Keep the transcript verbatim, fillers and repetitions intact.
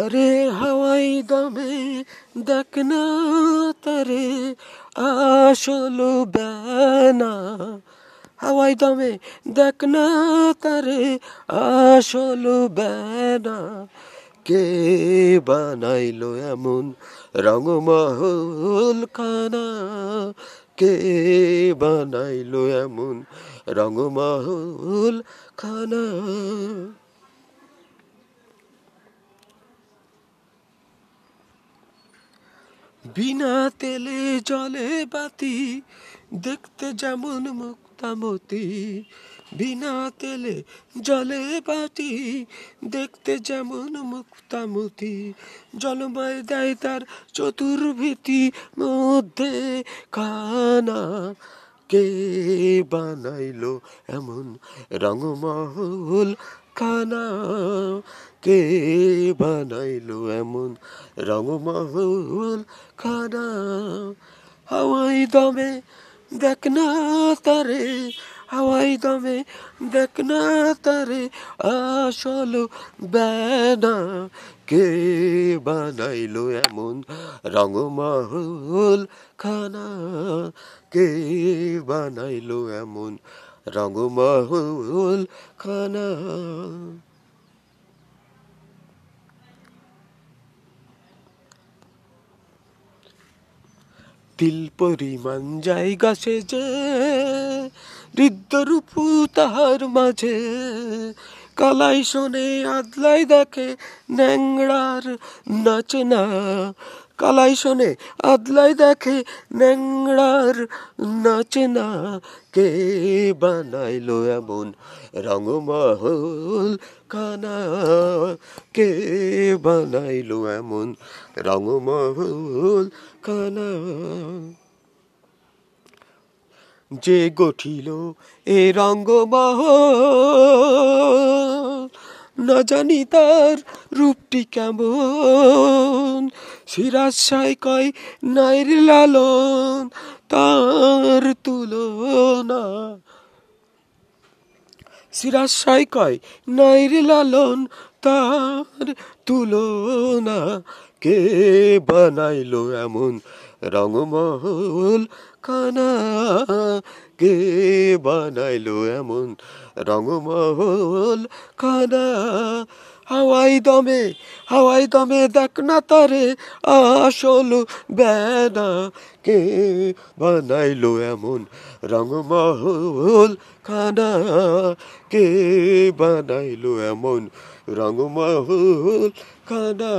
আরে হাওয়াই দমে দেখ না তারে আসল বেনা, হাওয়াই দমে দেখ না তারে আসল বেনা। কে বানাইলো এমন রঙমহল খানা, কে বানাইলো এমন রঙমহল খানা। বিনা তেলে জলে বাতি দেখতে যেমন মুক্তামতি, বিনা তেলে জলে বাতি দেখতে যেমন মুক্তামতি। জলময় দেয় তার চতুর্ভীতি মধ্যে খানা, কে বানাইলো এমন রঙমহল খানা, কে বানাইলো এমন রঙমহল খানা। হাওয়াই দমে দেখ না তারে, হাওয়াই দমে দেখ না তারে আসল বেনা, কে বানাইলো এমন রঙমহল খানা, কে বানাইলো এমন রঙমহল খানা। তিল পরিমাণ জায়গা সে যে হৃদ্যরূপু তাহার মাঝে, কালাই শোনে আদলাই দেখে ন্যাংড়ার নাচনা, কালাই শোনে আদলাই দেখে ন্যাংড়ার নাচনা। কে বানাইলো এমন রঙমহল খানা, কে বানাইলো এমন রঙমহল খানা। যে গঠিল এ রঙ্গমহল না জানি তার রূপটি কেমন, সিরাজশাই কয় নাইর লালন তার তুলনা, সিরাজশাই কয় নাইর লালন তার তুলনা। কে বানাইলো এমন রঙমহল খানা, কে বানাইলো এমন রঙমহল খানা। হাওয়াই দমে হাওয়াই দমে দেখ না তারে আসল বেনা, কে বানাইলো এমন রঙমহল খানা, কে বানাইলো এমন রঙমহল খানা।